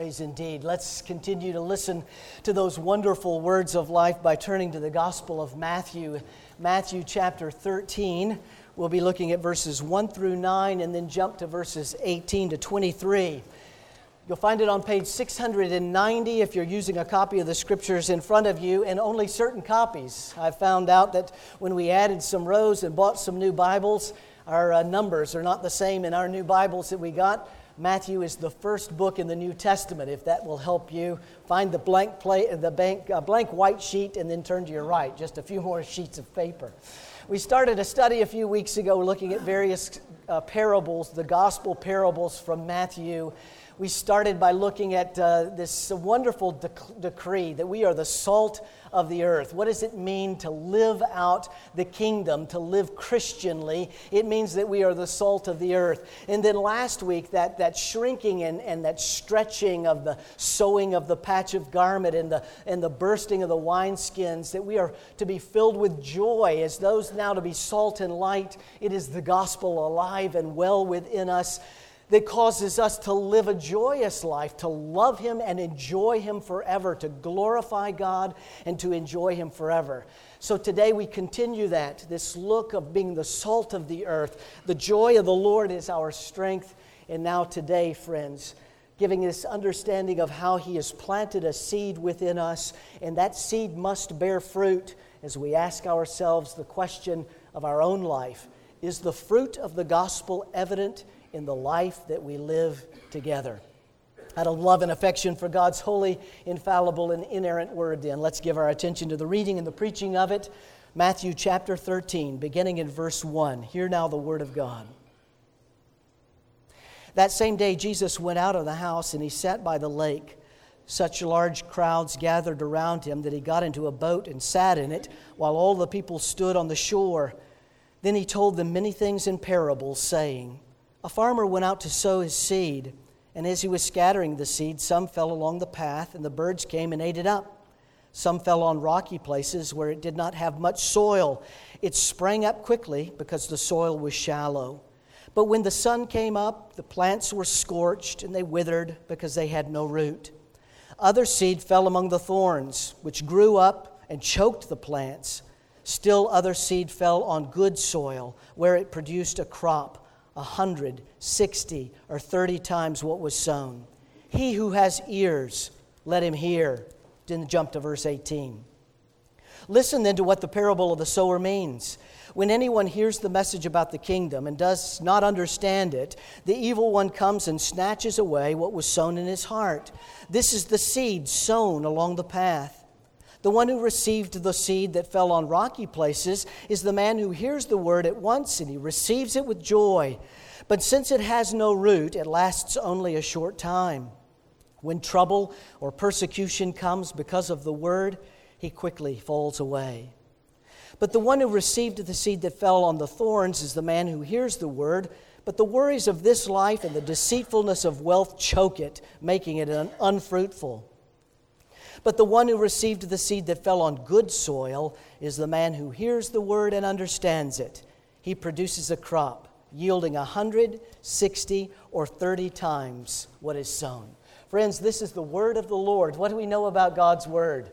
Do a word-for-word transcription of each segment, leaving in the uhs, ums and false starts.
Praise indeed. Let's continue to listen to those wonderful words of life by turning to the Gospel of Matthew. Matthew chapter thirteen, we'll be looking at verses one through nine and then jump to verses eighteen to twenty-three. You'll find it on page six hundred ninety if you're using a copy of the scriptures in front of you, and only certain copies. I found out that when we added some rows and bought some new Bibles, our uh, numbers are not the same in our new Bibles that we got. Matthew is the first book in the New Testament, if that will help you. Find the blank play, the bank, uh, blank white sheet and then turn to your right, just a few more sheets of paper. We started a study a few weeks ago looking at various uh, parables, the gospel parables from Matthew. We started by looking at uh, this wonderful dec- decree that we are the salt of the earth. What does it mean to live out the kingdom, to live Christianly? It means that we are the salt of the earth. And then last week, that, that shrinking and, and that stretching of the sewing of the patch of garment and the, and the bursting of the wineskins, that we are to be filled with joy as those now to be salt and light. It is the gospel alive and well within us that causes us to live a joyous life, to love Him and enjoy Him forever, to glorify God and to enjoy Him forever. So today we continue that, this look of being the salt of the earth. The joy of the Lord is our strength. And now today, friends, giving this understanding of how He has planted a seed within us, and that seed must bear fruit as we ask ourselves the question of our own life. Is the fruit of the gospel evident in the life that we live together? Out of love and affection for God's holy, infallible, and inerrant word, then, let's give our attention to the reading and the preaching of it. Matthew chapter thirteen, beginning in verse one. Hear now the word of God. That same day Jesus went out of the house, and He sat by the lake. Such large crowds gathered around Him that He got into a boat and sat in it, while all the people stood on the shore. Then He told them many things in parables, saying, "A farmer went out to sow his seed, and as he was scattering the seed, some fell along the path, and the birds came and ate it up. Some fell on rocky places where it did not have much soil. It sprang up quickly because the soil was shallow. But when the sun came up, the plants were scorched, and they withered because they had no root. Other seed fell among the thorns, which grew up and choked the plants. Still other seed fell on good soil, where it produced a crop, a hundred, sixty, or thirty times what was sown. He who has ears, let him hear." Then jump to verse eighteen. "Listen then to what the parable of the sower means. When anyone hears the message about the kingdom and does not understand it, the evil one comes and snatches away what was sown in his heart. This is the seed sown along the path. The one who received the seed that fell on rocky places is the man who hears the word at once, and he receives it with joy. But since it has no root, it lasts only a short time. When trouble or persecution comes because of the word, he quickly falls away. But the one who received the seed that fell on the thorns is the man who hears the word, but the worries of this life and the deceitfulness of wealth choke it, making it un- unfruitful. But the one who received the seed that fell on good soil is the man who hears the word and understands it. He produces a crop, yielding a hundred, sixty, or thirty times what is sown." Friends, this is the word of the Lord. What do we know about God's word?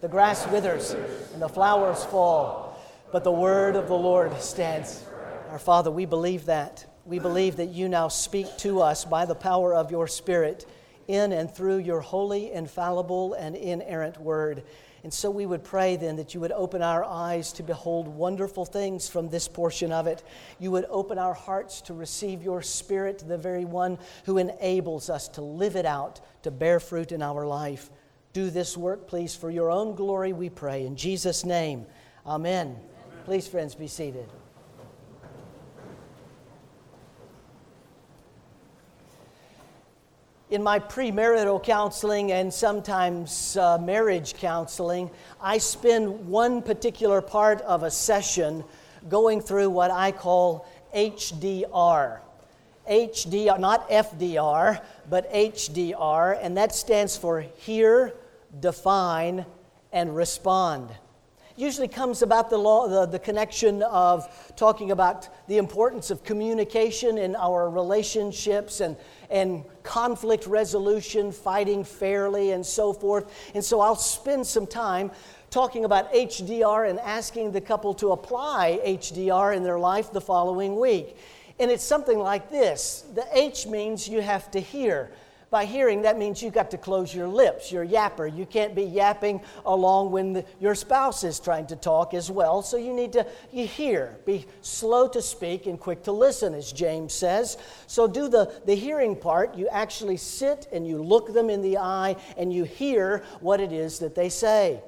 The grass withers and the flowers fall, but the word of the Lord stands. Our Father, we believe that. We believe that You now speak to us by the power of Your Spirit, in and through Your holy, infallible, and inerrant word. And so we would pray then that You would open our eyes to behold wonderful things from this portion of it. You would open our hearts to receive Your Spirit, the very one who enables us to live it out, to bear fruit in our life. Do this work, please, for Your own glory, we pray. In Jesus' name, amen. Amen. Please, friends, be seated. In my premarital counseling and sometimes uh, marriage counseling, I spend one particular part of a session going through what I call H D R. H D R, not F D R, but H D R, and that stands for Hear, Define, and Respond. usually comes about the law, the, the connection of talking about the importance of communication in our relationships and, and conflict resolution, fighting fairly, and so forth. And so I'll spend some time talking about H D R and asking the couple to apply H D R in their life the following week. And it's something like this. The H means you have to hear. By hearing, that means you've got to close your lips. You're a yapper. You can't be yapping along when the, your spouse is trying to talk as well. So you need to you hear. Be slow to speak and quick to listen, as James says. So do the, the hearing part. You actually sit and you look them in the eye and you hear what it is that they say.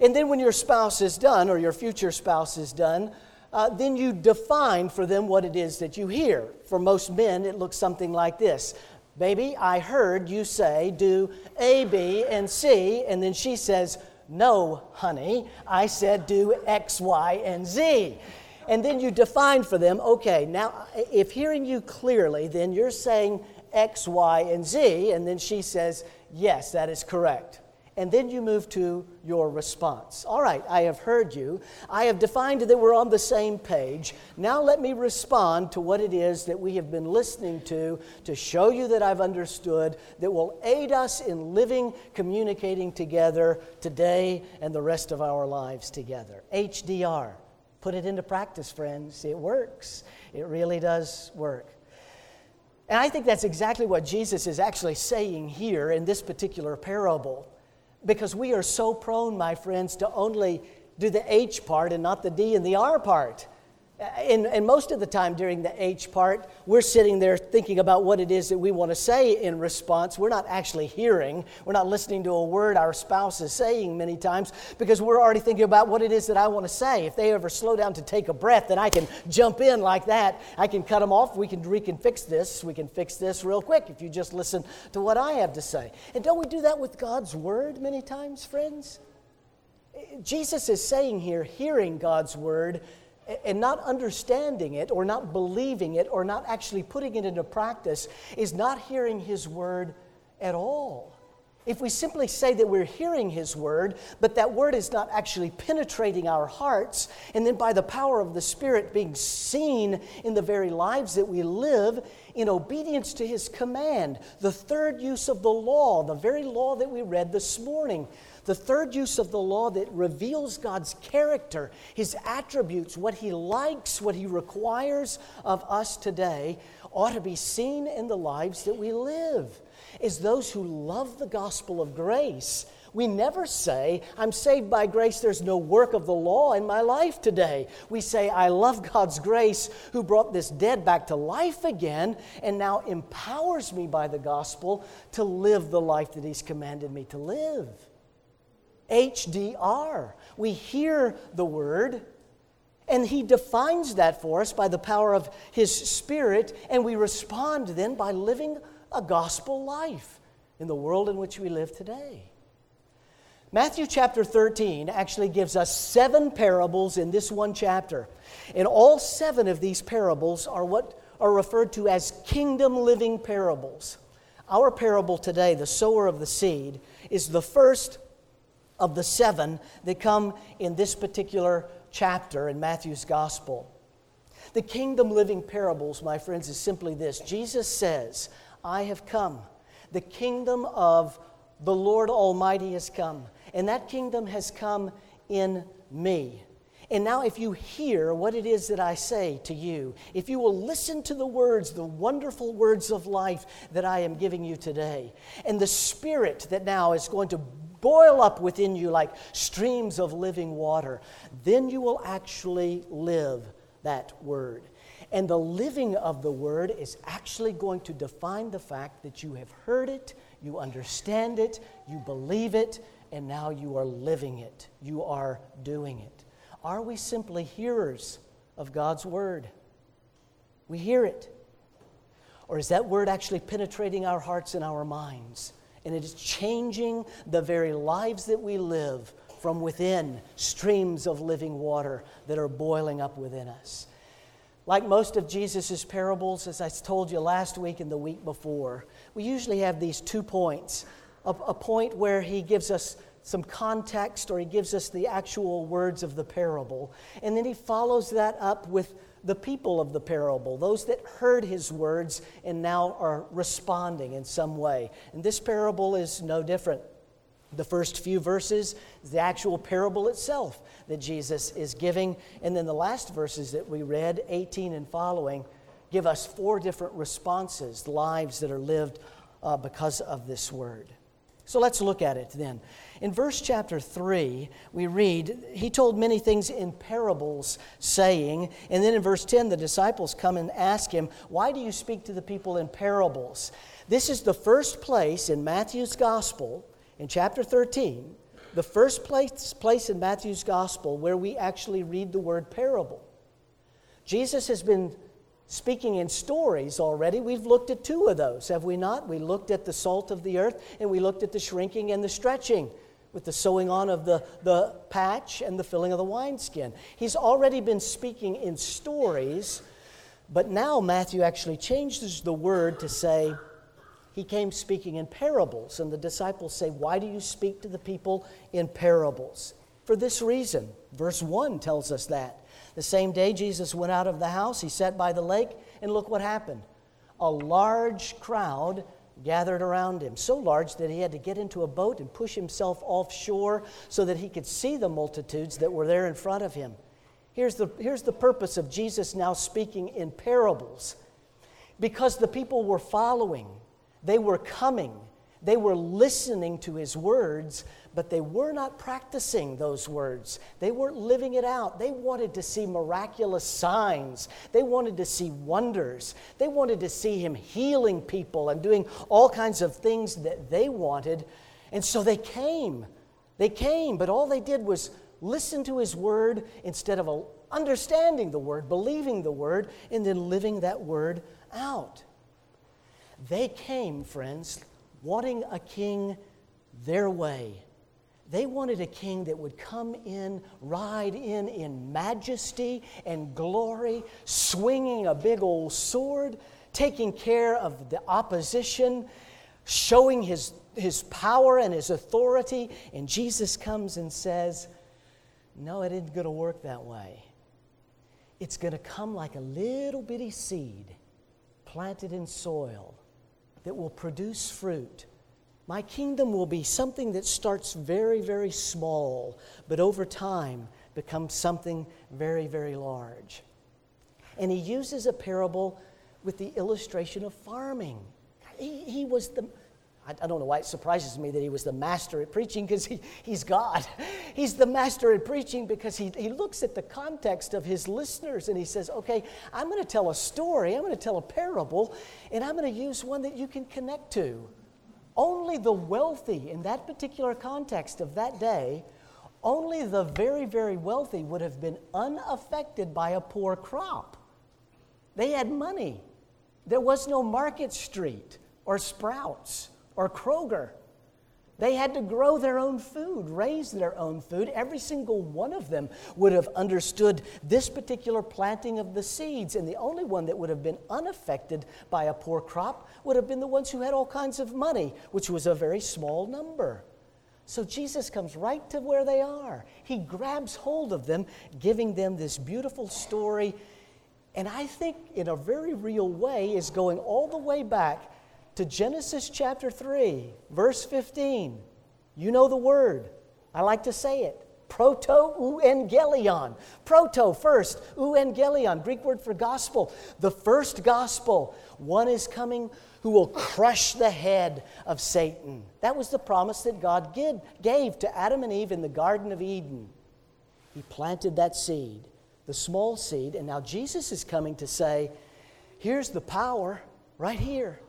And then when your spouse is done, or your future spouse is done, uh, then you define for them what it is that you hear. For most men, it looks something like this. Baby, I heard you say do A, B, and C, and then she says, no, honey, I said do X, Y, and Z. And then you define for them, okay, now if hearing you clearly, then you're saying X, Y, and Z, and then she says, yes, that is correct. And then you move to your response. All right, I have heard you. I have defined that we're on the same page. Now let me respond to what it is that we have been listening to, to show you that I've understood, that will aid us in living, communicating together today and the rest of our lives together. H D R. Put it into practice, friends. It works. It really does work. And I think that's exactly what Jesus is actually saying here in this particular parable. Because we are so prone, my friends, to only do the H part and not the D and the R part. And, and most of the time during the H part, we're sitting there thinking about what it is that we want to say in response. We're not actually hearing. We're not listening to a word our spouse is saying many times because we're already thinking about what it is that I want to say. If they ever slow down to take a breath, then I can jump in like that. I can cut them off. We can, we can fix this. We can fix this real quick if you just listen to what I have to say. And don't we do that with God's word many times, friends? Jesus is saying here, hearing God's word and not understanding it or not believing it or not actually putting it into practice is not hearing His word at all. If we simply say that we're hearing His word, but that word is not actually penetrating our hearts, and then by the power of the Spirit being seen in the very lives that we live in obedience to His command, the third use of the law, the very law that we read this morning, the third use of the law that reveals God's character, His attributes, what He likes, what He requires of us today, ought to be seen in the lives that we live. As those who love the gospel of grace, we never say, I'm saved by grace, there's no work of the law in my life today. We say, I love God's grace who brought this dead back to life again and now empowers me by the gospel to live the life that He's commanded me to live. H D R. We hear the word, and He defines that for us by the power of His Spirit, and we respond then by living a gospel life in the world in which we live today. Matthew chapter thirteen actually gives us seven parables in this one chapter, and all seven of these parables are what are referred to as kingdom-living parables. Our parable today, the sower of the seed, is the first of the seven that come in this particular chapter in Matthew's gospel. The kingdom living parables, my friends, is simply this. Jesus says, I have come. The kingdom of the Lord Almighty has come. And that kingdom has come in me. And now if you hear what it is that I say to you, if you will listen to the words, the wonderful words of life that I am giving you today, and the Spirit that now is going to boil up within you like streams of living water, then you will actually live that word. And the living of the word is actually going to define the fact that you have heard it, you understand it, you believe it, and now you are living it. You are doing it. Are we simply hearers of God's word? We hear it. Or is that word actually penetrating our hearts and our minds? And it is changing the very lives that we live from within, streams of living water that are boiling up within us. Like most of Jesus' parables, as I told you last week and the week before, we usually have these two points. A, a point where He gives us some context, or he gives us the actual words of the parable. And then he follows that up with the people of the parable, those that heard his words and now are responding in some way. And this parable is no different. The first few verses is the actual parable itself that Jesus is giving. And then the last verses that we read, eighteen and following, give us four different responses, lives that are lived uh, because of this word. So let's look at it then. In verse chapter three, we read, he told many things in parables, saying, and then in verse ten, the disciples come and ask him, why do you speak to the people in parables? This is the first place in Matthew's gospel, in chapter thirteen, the first place, place in Matthew's gospel where we actually read the word parable. Jesus has been speaking in stories already. We've looked at two of those, have we not? We looked at the salt of the earth, and we looked at the shrinking and the stretching with the sewing on of the, the patch and the filling of the wineskin. He's already been speaking in stories, but now Matthew actually changes the word to say he came speaking in parables, and the disciples say, why do you speak to the people in parables? For this reason, verse one tells us that. The same day Jesus went out of the house, he sat by the lake, and look what happened. A large crowd gathered around him, so large that he had to get into a boat and push himself offshore so that he could see the multitudes that were there in front of him. Here's the, here's the purpose of Jesus now speaking in parables. Because the people were following, they were coming, they were listening to his words, but they were not practicing those words. They weren't living it out. They wanted to see miraculous signs. They wanted to see wonders. They wanted to see him healing people and doing all kinds of things that they wanted. And so they came. They came, but all they did was listen to his word instead of understanding the word, believing the word, and then living that word out. They came, friends, wanting a king their way. They wanted a king that would come in, ride in in majesty and glory, swinging a big old sword, taking care of the opposition, showing his, his power and his authority. And Jesus comes and says, no, it isn't going to work that way. It's going to come like a little bitty seed planted in soil that will produce fruit. My kingdom will be something that starts very, very small, but over time becomes something very, very large. And he uses a parable with the illustration of farming. He, he was the, I, I don't know why it surprises me that he was the master at preaching, because he, he's God. He's the master at preaching because he, he looks at the context of his listeners and he says, okay, I'm going to tell a story, I'm going to tell a parable, and I'm going to use one that you can connect to. Only the wealthy in that particular context of that day, only the very, very wealthy would have been unaffected by a poor crop. They had money. There was no Market Street or Sprouts or Kroger. They had to grow their own food, raise their own food. Every single one of them would have understood this particular planting of the seeds, and the only one that would have been unaffected by a poor crop would have been the ones who had all kinds of money, which was a very small number. So Jesus comes right to where they are. He grabs hold of them, giving them this beautiful story, and I think in a very real way is going all the way back to Genesis chapter three, verse fifteen. You know the word. I like to say it. Proto-euangelion. Proto first, euangelion, Greek word for gospel. The first gospel. One is coming who will crush the head of Satan. That was the promise that God give, gave to Adam and Eve in the Garden of Eden. He planted that seed, the small seed, and now Jesus is coming to say, here's the power right here.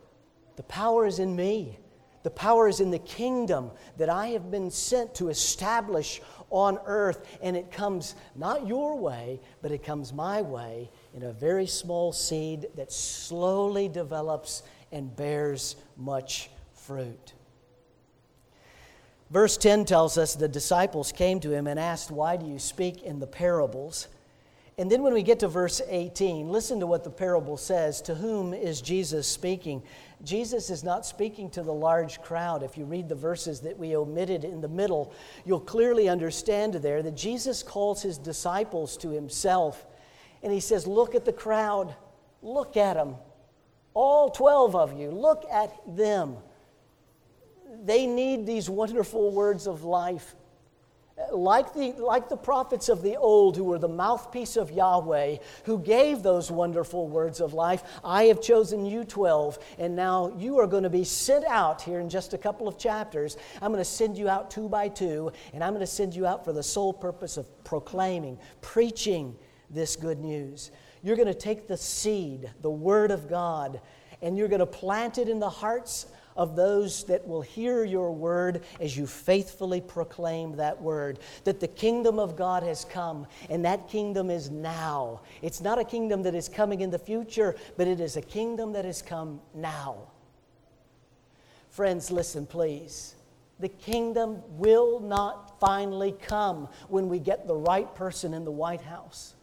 The power is in me. The power is in the kingdom that I have been sent to establish on earth. And it comes not your way, but it comes my way in a very small seed that slowly develops and bears much fruit. Verse ten tells us the disciples came to him and asked, why do you speak in the parables? And then when we get to verse eighteen, listen to what the parable says. To whom is Jesus speaking? Jesus is not speaking to the large crowd. If you read the verses that we omitted in the middle, you'll clearly understand there that Jesus calls his disciples to himself. And he says, look at the crowd. Look at them. All twelve of you, look at them. They need these wonderful words of life. Like the, like the prophets of the old who were the mouthpiece of Yahweh, who gave those wonderful words of life, I have chosen you twelve, and now you are going to be sent out here in just a couple of chapters. I'm going to send you out two by two, and I'm going to send you out for the sole purpose of proclaiming, preaching this good news. You're going to take the seed, the Word of God, and you're going to plant it in the hearts of those that will hear your word as you faithfully proclaim that word, that the kingdom of God has come, and that kingdom is now. It's not a kingdom that is coming in the future, but it is a kingdom that has come now. Friends, listen, please. The kingdom will not finally come when we get the right person in the White House.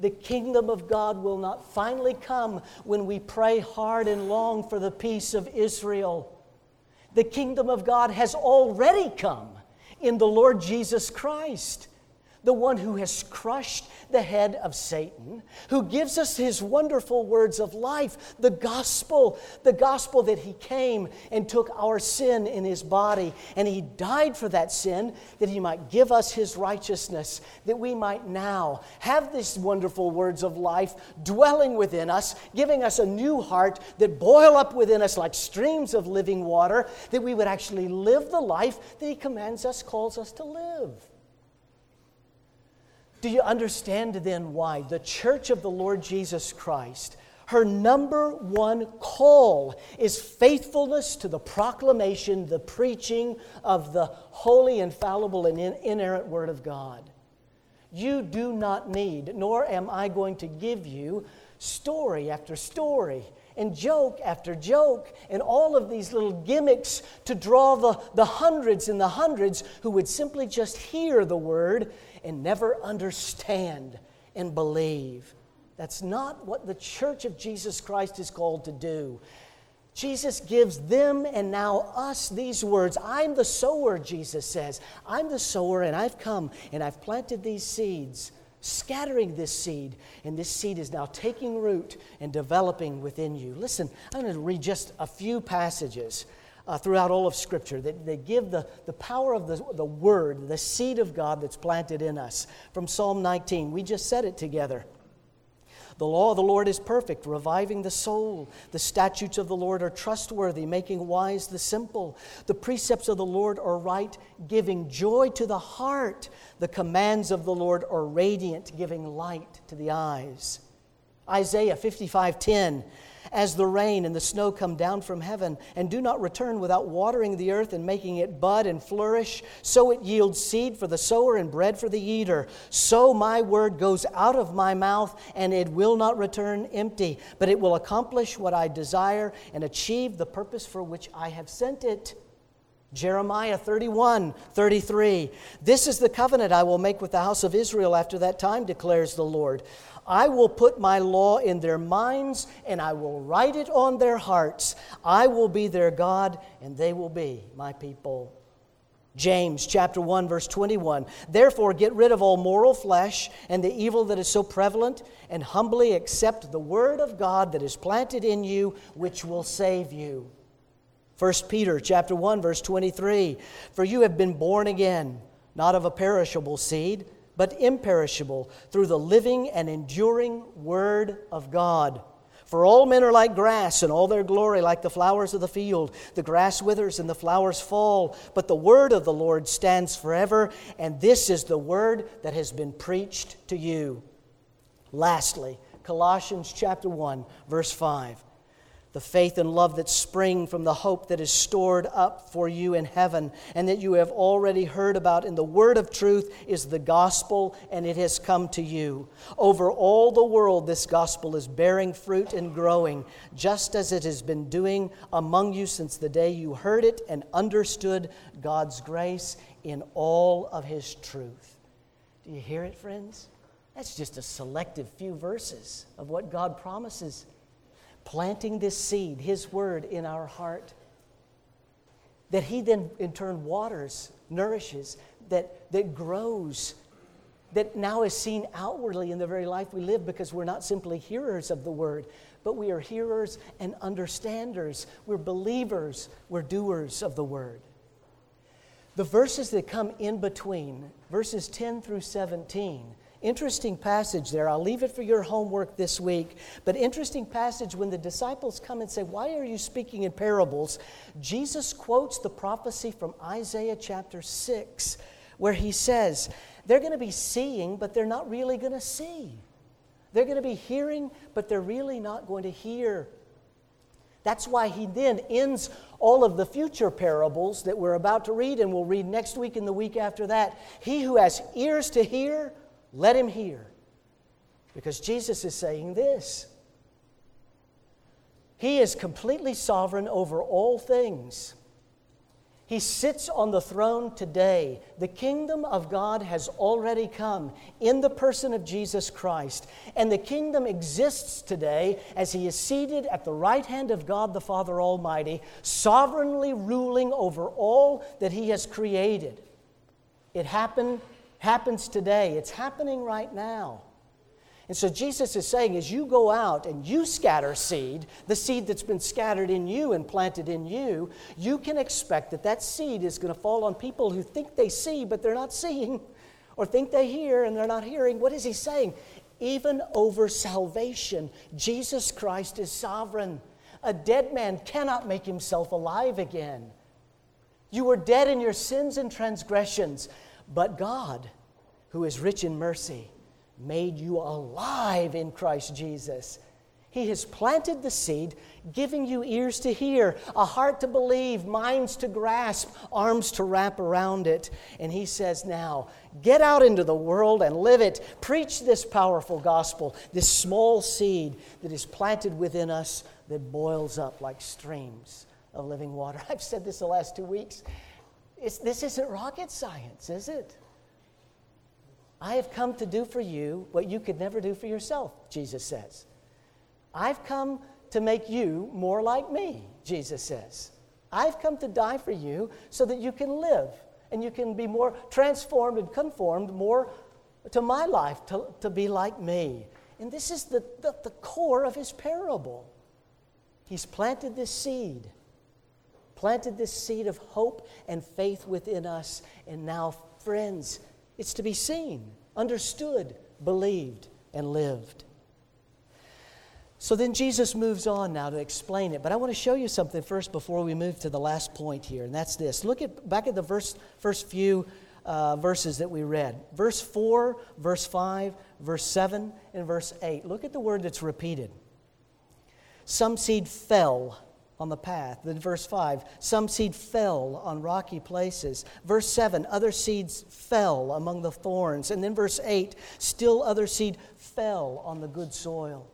The kingdom of God will not finally come when we pray hard and long for the peace of Israel. The kingdom of God has already come in the Lord Jesus Christ, the one who has crushed the head of Satan, who gives us his wonderful words of life, the gospel, the gospel that he came and took our sin in his body, and he died for that sin that he might give us his righteousness, that we might now have these wonderful words of life dwelling within us, giving us a new heart that boil up within us like streams of living water, that we would actually live the life that he commands us, calls us to live. Do you understand then why the Church of the Lord Jesus Christ, her number one call is faithfulness to the proclamation, the preaching of the holy, infallible, and inerrant Word of God? You do not need, nor am I going to give you, story after story and joke after joke and all of these little gimmicks to draw the, the hundreds and the hundreds who would simply just hear the Word and never understand and believe. That's not what the Church of Jesus Christ is called to do. Jesus gives them and now us these words. I'm the sower, Jesus says. I'm the sower, and I've come and I've planted these seeds, scattering this seed, and this seed is now taking root and developing within you. Listen, I'm going to read just a few passages Uh, throughout all of Scripture, that they give the, the power of the, the Word, the seed of God that's planted in us. From Psalm nineteen, we just said it together. The law of the Lord is perfect, reviving the soul. The statutes of the Lord are trustworthy, making wise the simple. The precepts of the Lord are right, giving joy to the heart. The commands of the Lord are radiant, giving light to the eyes. Isaiah fifty-five ten. As the rain and the snow come down from heaven and do not return without watering the earth and making it bud and flourish, so it yields seed for the sower and bread for the eater. So my word goes out of my mouth, and it will not return empty, but it will accomplish what I desire and achieve the purpose for which I have sent it. Jeremiah thirty-one thirty-three. This is the covenant I will make with the house of Israel after that time, declares the Lord. I will put my law in their minds, and I will write it on their hearts. I will be their God, and they will be my people. James chapter one, verse twenty-one. Therefore, get rid of all mortal flesh and the evil that is so prevalent, and humbly accept the word of God that is planted in you, which will save you. First Peter chapter one, verse twenty-three. For you have been born again, not of a perishable seed, but imperishable, through the living and enduring Word of God. For all men are like grass, and all their glory like the flowers of the field. The grass withers and the flowers fall, but the word of the Lord stands forever, and this is the word that has been preached to you. Lastly, Colossians chapter one, verse five. The faith and love that spring from the hope that is stored up for you in heaven, and that you have already heard about in the word of truth, is the gospel, and it has come to you. Over all the world, this gospel is bearing fruit and growing, just as it has been doing among you since the day you heard it and understood God's grace in all of his truth. Do you hear it, friends? That's just a selective few verses of what God promises. Planting this seed, His Word, in our heart, that He then in turn waters, nourishes, that, that grows, that now is seen outwardly in the very life we live, because we're not simply hearers of the Word, but we are hearers and understanders. We're believers. We're doers of the Word. The verses that come in between, verses ten through seventeen, interesting passage there. I'll leave it for your homework this week. But interesting passage when the disciples come and say, "Why are you speaking in parables?" Jesus quotes the prophecy from Isaiah chapter six, where he says, they're going to be seeing, but they're not really going to see. They're going to be hearing, but they're really not going to hear. That's why he then ends all of the future parables that we're about to read and we'll read next week and the week after that. He who has ears to hear, let him hear. Because Jesus is saying this. He is completely sovereign over all things. He sits on the throne today. The kingdom of God has already come in the person of Jesus Christ. And the kingdom exists today as He is seated at the right hand of God the Father Almighty, sovereignly ruling over all that He has created. It happened happens today. It's happening right now. And so Jesus is saying, as you go out and you scatter seed, the seed that's been scattered in you and planted in you, you can expect that that seed is going to fall on people who think they see, but they're not seeing, or think they hear and they're not hearing. What is he saying? Even over salvation, Jesus Christ is sovereign. A dead man cannot make himself alive again. You were dead in your sins and transgressions, but God, who is rich in mercy, made you alive in Christ Jesus. He has planted the seed, giving you ears to hear, a heart to believe, minds to grasp, arms to wrap around it. And he says now, get out into the world and live it. Preach this powerful gospel, this small seed that is planted within us that boils up like streams of living water. I've said this the last two weeks. It's, this isn't rocket science, is it? I have come to do for you what you could never do for yourself, Jesus says. I've come to make you more like me, Jesus says. I've come to die for you so that you can live and you can be more transformed and conformed more to my life, to, to be like me. And this is the, the, the core of his parable. He's planted this seed. Planted this seed of hope and faith within us. And now, friends, it's to be seen, understood, believed, and lived. So then Jesus moves on now to explain it. But I want to show you something first before we move to the last point here, and that's this. Look at back at the verse, first few uh, verses that we read. Verse four, verse five, verse seven, and verse eight. Look at the word that's repeated. Some seed fell on the path. Then verse five, some seed fell on rocky places. Verse seven, other seeds fell among the thorns. And then verse eight, still other seed fell on the good soil.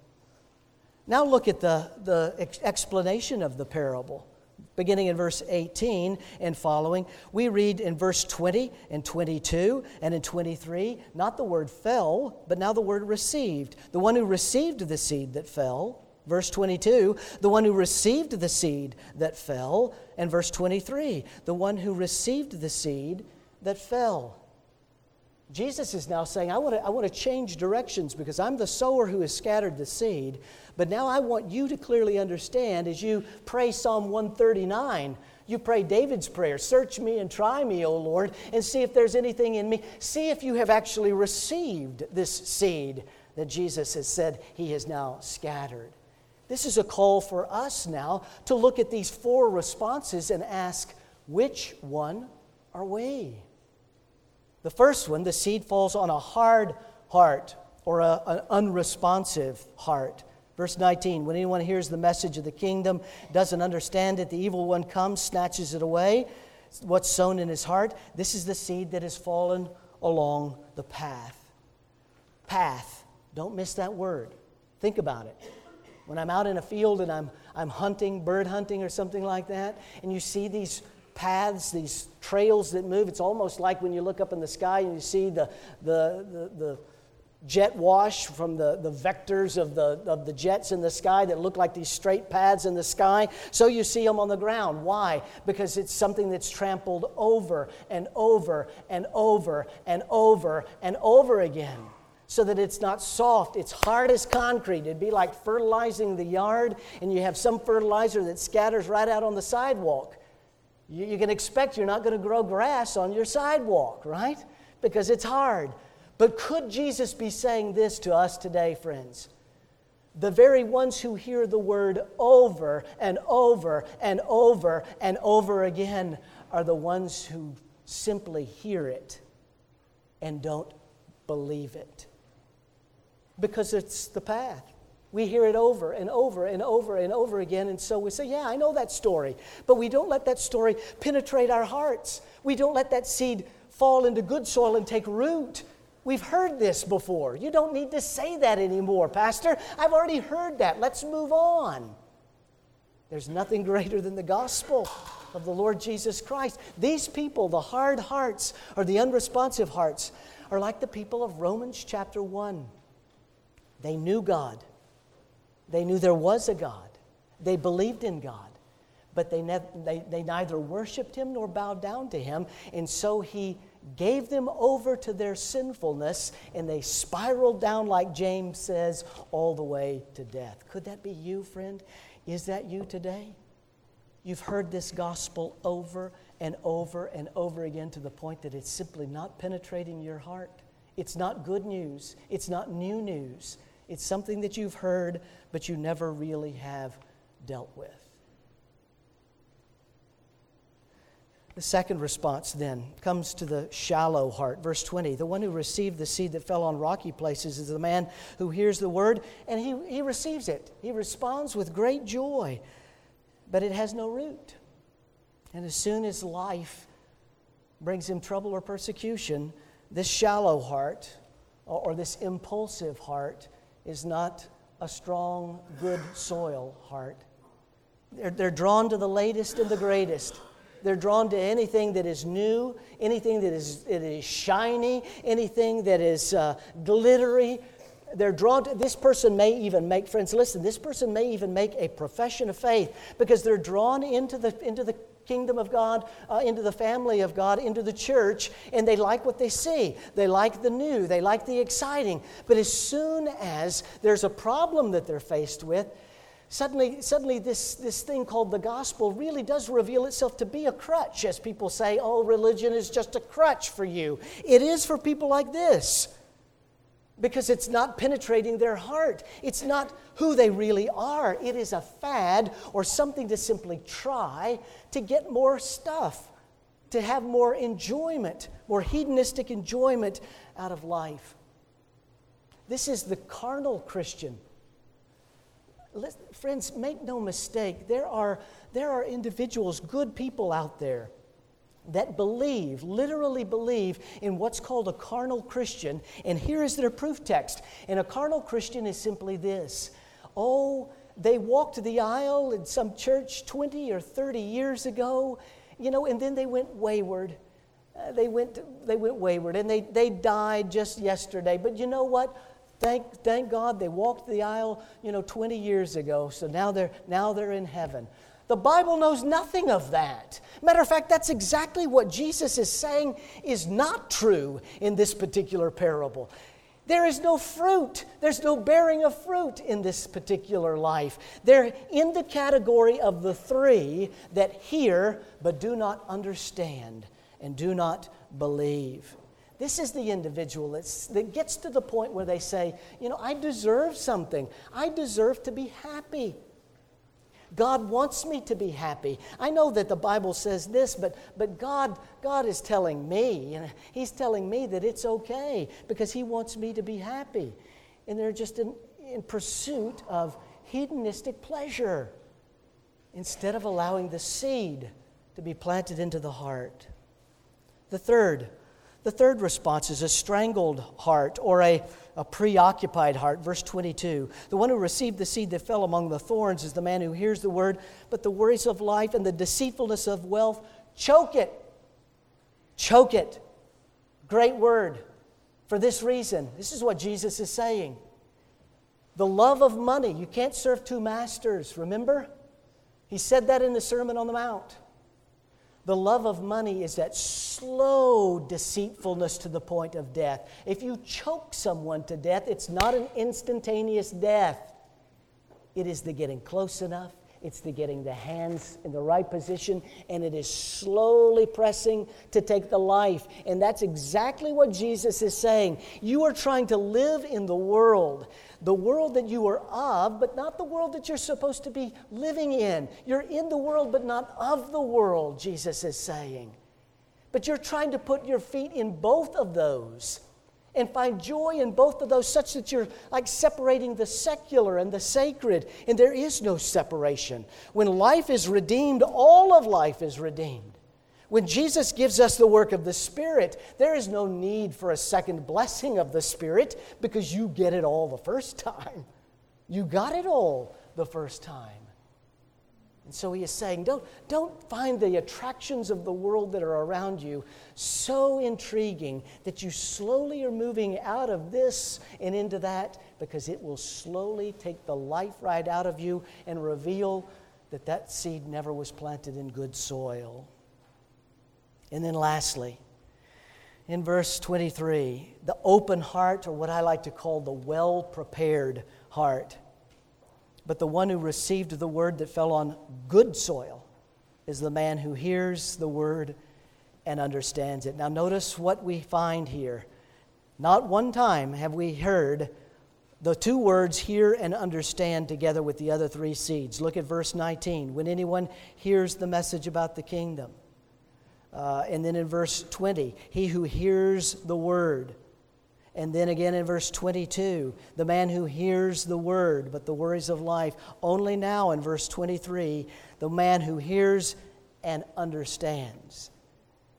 Now look at the, the ex- explanation of the parable. Beginning in verse eighteen and following, we read in verse twenty and twenty-two and in twenty-three, not the word fell, but now the word received. The one who received the seed that fell. Verse twenty-two, the one who received the seed that fell. And verse twenty-three, the one who received the seed that fell. Jesus is now saying, I want to I want to change directions because I'm the sower who has scattered the seed. But now I want you to clearly understand as you pray Psalm one thirty-nine, you pray David's prayer, search me and try me, O Lord, and see if there's anything in me. See if you have actually received this seed that Jesus has said he has now scattered. This is a call for us now to look at these four responses and ask, which one are we? The first one, the seed falls on a hard heart or a, an unresponsive heart. Verse nineteen, when anyone hears the message of the kingdom, doesn't understand it, the evil one comes, snatches it away. What's sown in his heart, this is the seed that has fallen along the path. Path. Don't miss that word. Think about it. When I'm out in a field and I'm I'm hunting, bird hunting or something like that, and you see these paths, these trails that move, it's almost like when you look up in the sky and you see the the the, the jet wash from the, the vectors of the, of the jets in the sky that look like these straight pads in the sky. So you see them on the ground. Why? Because it's something that's trampled over and over and over and over and over again, so that it's not soft, it's hard as concrete. It'd be like fertilizing the yard, and you have some fertilizer that scatters right out on the sidewalk. You, you can expect you're not going to grow grass on your sidewalk, right? Because it's hard. But could Jesus be saying this to us today, friends? The very ones who hear the word over and over and over and over again are the ones who simply hear it and don't believe it. Because it's the path. We hear it over and over and over and over again, and so we say, yeah, I know that story. But we don't let that story penetrate our hearts. We don't let that seed fall into good soil and take root. We've heard this before. You don't need to say that anymore, Pastor. I've already heard that. Let's move on. There's nothing greater than the gospel of the Lord Jesus Christ. These people, the hard hearts or the unresponsive hearts, are like the people of Romans chapter one. They knew God. They knew there was a God. They believed in God. But they, ne- they, they neither worshiped Him nor bowed down to Him. And so He gave them over to their sinfulness, and they spiraled down, like James says, all the way to death. Could that be you, friend? Is that you today? You've heard this gospel over and over and over again to the point that it's simply not penetrating your heart. It's not good news. It's not new news. It's something that you've heard, but you never really have dealt with. The second response then comes to the shallow heart. Verse twenty, the one who received the seed that fell on rocky places is the man who hears the word, and he, he receives it. He responds with great joy, but it has no root. And as soon as life brings him trouble or persecution, this shallow heart or, or this impulsive heart is not a strong, good soil heart. They're, they're drawn to the latest and the greatest. They're drawn to anything that is new, anything that is, that is shiny, anything that is uh, glittery. They're drawn to, this person may even make, friends, listen, this person may even make a profession of faith, because they're drawn into the into the kingdom of God, uh, into the family of God, into the church, and they like what they see. They like the new. They like the exciting. But as soon as there's a problem that they're faced with, Suddenly, suddenly, this, this thing called the gospel really does reveal itself to be a crutch, as people say, oh, religion is just a crutch for you. It is for people like this, because it's not penetrating their heart. It's not who they really are. It is a fad or something to simply try to get more stuff, to have more enjoyment, more hedonistic enjoyment out of life. This is the carnal Christian. Listen, friends, make no mistake, there are, there are individuals, good people out there that believe, literally believe in what's called a carnal Christian, and here is their proof text. And a carnal Christian is simply this: oh, they walked the aisle in some church twenty or thirty years ago, you know, and then they went wayward. Uh, they went they went wayward, and they, they died just yesterday. But you know what? Thank, thank God they walked the aisle, you know, twenty years ago, so now they're, now they're in heaven. The Bible knows nothing of that. Matter of fact, that's exactly what Jesus is saying is not true in this particular parable. There is no fruit. There's no bearing of fruit in this particular life. They're in the category of the three that hear but do not understand and do not believe. This is the individual that's, that gets to the point where they say, you know, I deserve something. I deserve to be happy. God wants me to be happy. I know that the Bible says this, but, but God, God is telling me, and He's telling me that it's okay because He wants me to be happy. And they're just in, in pursuit of hedonistic pleasure instead of allowing the seed to be planted into the heart. The third The third response is a strangled heart or a, a preoccupied heart. Verse twenty-two, the one who received the seed that fell among the thorns is the man who hears the word, but the worries of life and the deceitfulness of wealth choke it. Choke it. Great word. for this reason. This is what Jesus is saying. The love of money. You can't serve two masters, remember? He said that in the Sermon on the Mount. The love of money is that slow deceitfulness to the point of death. If you choke someone to death, it's not an instantaneous death. It is the getting close enough. It's the getting the hands in the right position, and it is slowly pressing to take the life. And that's exactly what Jesus is saying. You are trying to live in the world, the world that you are of, but not the world that you're supposed to be living in. You're in the world, but not of the world, Jesus is saying. But you're trying to put your feet in both of those and find joy in both of those, such that you're like separating the secular and the sacred. And there is no separation. When life is redeemed, all of life is redeemed. When Jesus gives us the work of the Spirit, there is no need for a second blessing of the Spirit, because you get it all the first time. You got it all the first time. And so he is saying, don't, don't find the attractions of the world that are around you so intriguing that you slowly are moving out of this and into that, because it will slowly take the life right out of you and reveal that that seed never was planted in good soil. And then lastly, in verse twenty-three, the open heart, or what I like to call the well-prepared heart. But the one who received the word that fell on good soil is the man who hears the word and understands it. Now notice what we find here. Not one time have we heard the two words hear and understand together with the other three seeds. Look at verse nineteen. When anyone hears the message about the kingdom. Uh, and then in verse twenty, he who hears the word. And then again in verse twenty-two, the man who hears the word, but the worries of life. Only now in verse twenty-three, the man who hears and understands.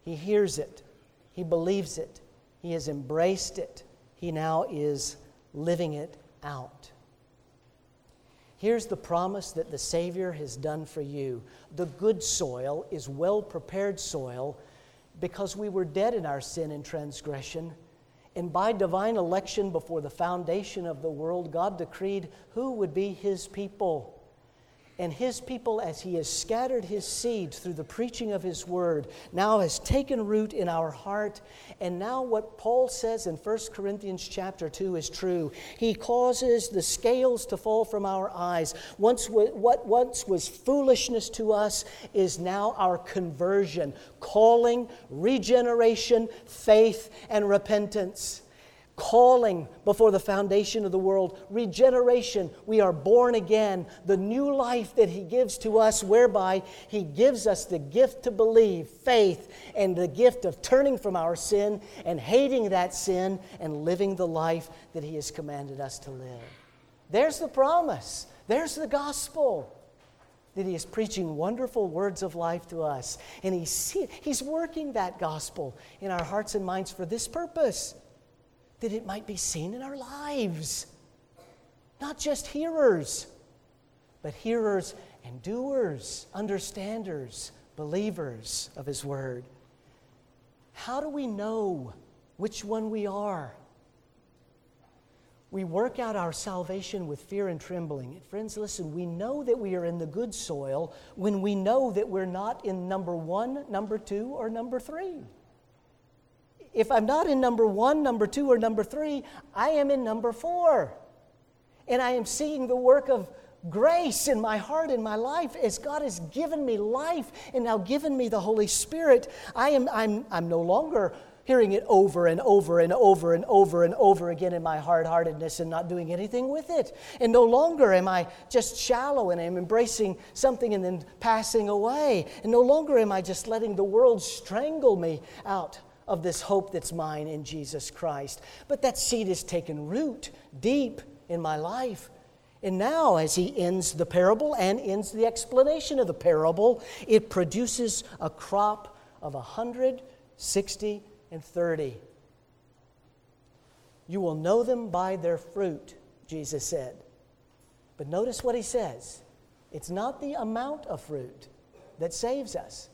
He hears it. He believes it. He has embraced it. He now is living it out. Here's the promise that the Savior has done for you. The good soil is well-prepared soil, because we were dead in our sin and transgression. And by divine election before the foundation of the world, God decreed who would be His people. And His people, as He has scattered His seeds through the preaching of His word, now has taken root in our heart. And now what Paul says in First Corinthians chapter two is true. He causes the scales to fall from our eyes. Once what once was foolishness to us is now our conversion, calling, regeneration, faith, and repentance. Calling before the foundation of the world, regeneration, we are born again, the new life that He gives to us, whereby He gives us the gift to believe, faith, and the gift of turning from our sin and hating that sin and living the life that He has commanded us to live. There's the promise. There's the gospel, that He is preaching wonderful words of life to us. And he see, He's working that gospel in our hearts and minds for this purpose, that it might be seen in our lives. Not just hearers, but hearers and doers, understanders, believers of His word. How do we know which one we are? We work out our salvation with fear and trembling. And friends, listen, we know that we are in the good soil when we know that we're not in number one, number two, or number three. If I'm not in number one, number two, or number three, I am in number four. And I am seeing the work of grace in my heart, in my life, as God has given me life and now given me the Holy Spirit. I am I'm I'm no longer hearing it over and over and over and over and over again in my hard-heartedness and not doing anything with it. And no longer am I just shallow and I'm embracing something and then passing away. And no longer am I just letting the world strangle me out of this hope that's mine in Jesus Christ. But that seed has taken root deep in my life. And now, as he ends the parable and ends the explanation of the parable, it produces a crop of one hundred, sixty, and thirty. You will know them by their fruit, Jesus said. But notice what he says. It's not the amount of fruit that saves us.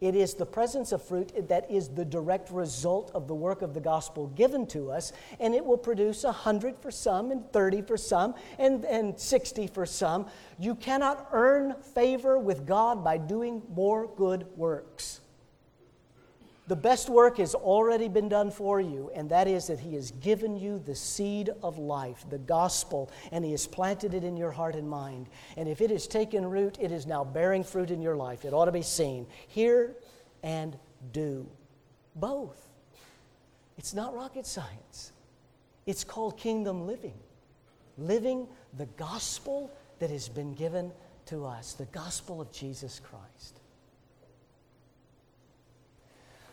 It is the presence of fruit that is the direct result of the work of the gospel given to us, and it will produce a hundred for some, and thirty for some, and, and sixty for some. You cannot earn favor with God by doing more good works. The best work has already been done for you, and that is that He has given you the seed of life, the gospel, and He has planted it in your heart and mind. And if it has taken root, it is now bearing fruit in your life. It ought to be seen. Hear and do both. It's not rocket science. It's called kingdom living. Living the gospel that has been given to us, the gospel of Jesus Christ.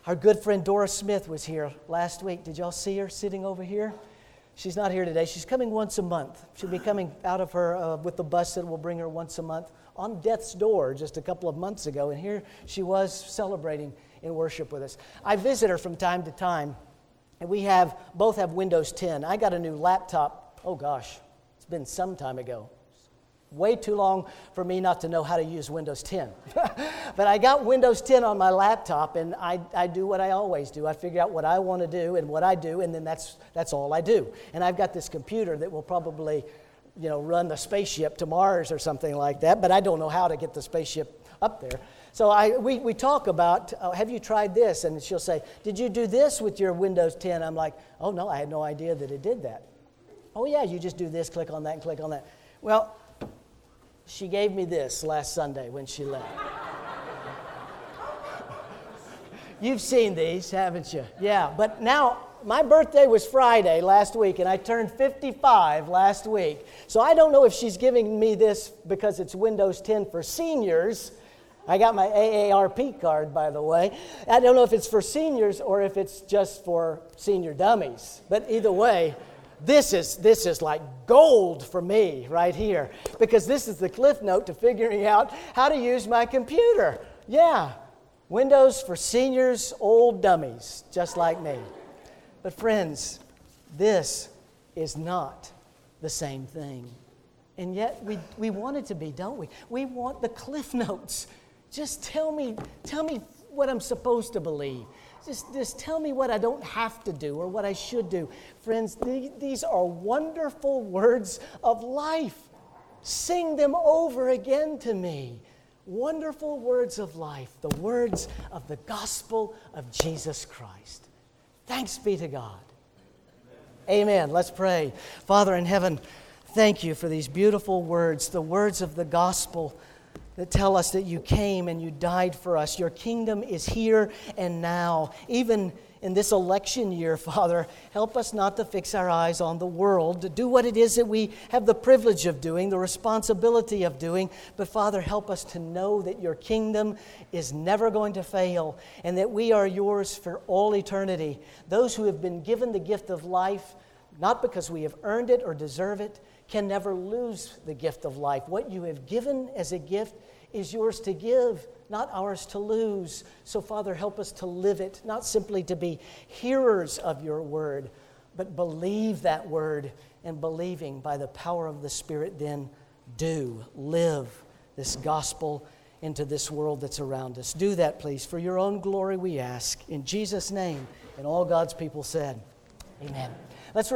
Our good friend Dora Smith was here last week. Did y'all see her sitting over here? She's not here today. She's coming once a month. She'll be coming out of her uh, with the bus that will bring her once a month on death's door just a couple of months ago. And here she was celebrating in worship with us. I visit her from time to time. And we have both have Windows ten. I got a new laptop. Oh, gosh, it's been some time ago. Way too long for me not to know how to use Windows ten. But I got Windows ten on my laptop, and I, I do what I always do. I figure out what I want to do and what I do, and then that's that's all I do. And I've got this computer that will probably, you know, run the spaceship to Mars or something like that, but I don't know how to get the spaceship up there. So I we, we talk about, oh, have you tried this? And she'll say, did you do this with your Windows ten? I'm like, oh, no, I had no idea that it did that. Oh, yeah, you just do this, click on that, and click on that. Well, she gave me this last Sunday when she left. You've seen these, haven't you? Yeah, but now my birthday was Friday last week, and I turned fifty-five last week. So I don't know if she's giving me this because it's Windows ten for seniors. I got my A A R P card, by the way. I don't know if it's for seniors or if it's just for senior dummies. But either way, This is this is like gold for me right here, because this is the cliff note to figuring out how to use my computer. Yeah, Windows for seniors, old dummies, just like me. But friends, this is not the same thing. And yet we, we want it to be, don't we? We want the cliff notes. Just tell me, tell me what I'm supposed to believe. Just, just tell me what I don't have to do or what I should do. Friends, th- these are wonderful words of life. Sing them over again to me. Wonderful words of life, the words of the gospel of Jesus Christ. Thanks be to God. Amen. Amen. Let's pray. Father in heaven, thank you for these beautiful words, the words of the gospel that tell us that you came and you died for us. Your kingdom is here and now. Even in this election year, Father, help us not to fix our eyes on the world, to do what it is that we have the privilege of doing, the responsibility of doing. But Father, help us to know that your kingdom is never going to fail and that we are yours for all eternity. Those who have been given the gift of life, not because we have earned it or deserve it, can never lose the gift of life. What you have given as a gift is yours to give, not ours to lose. So, Father, help us to live it, not simply to be hearers of your word, but believe that word, and believing by the power of the Spirit, then do live this gospel into this world that's around us. Do that, please, for your own glory we ask. In Jesus' name, and all God's people said, amen. Let's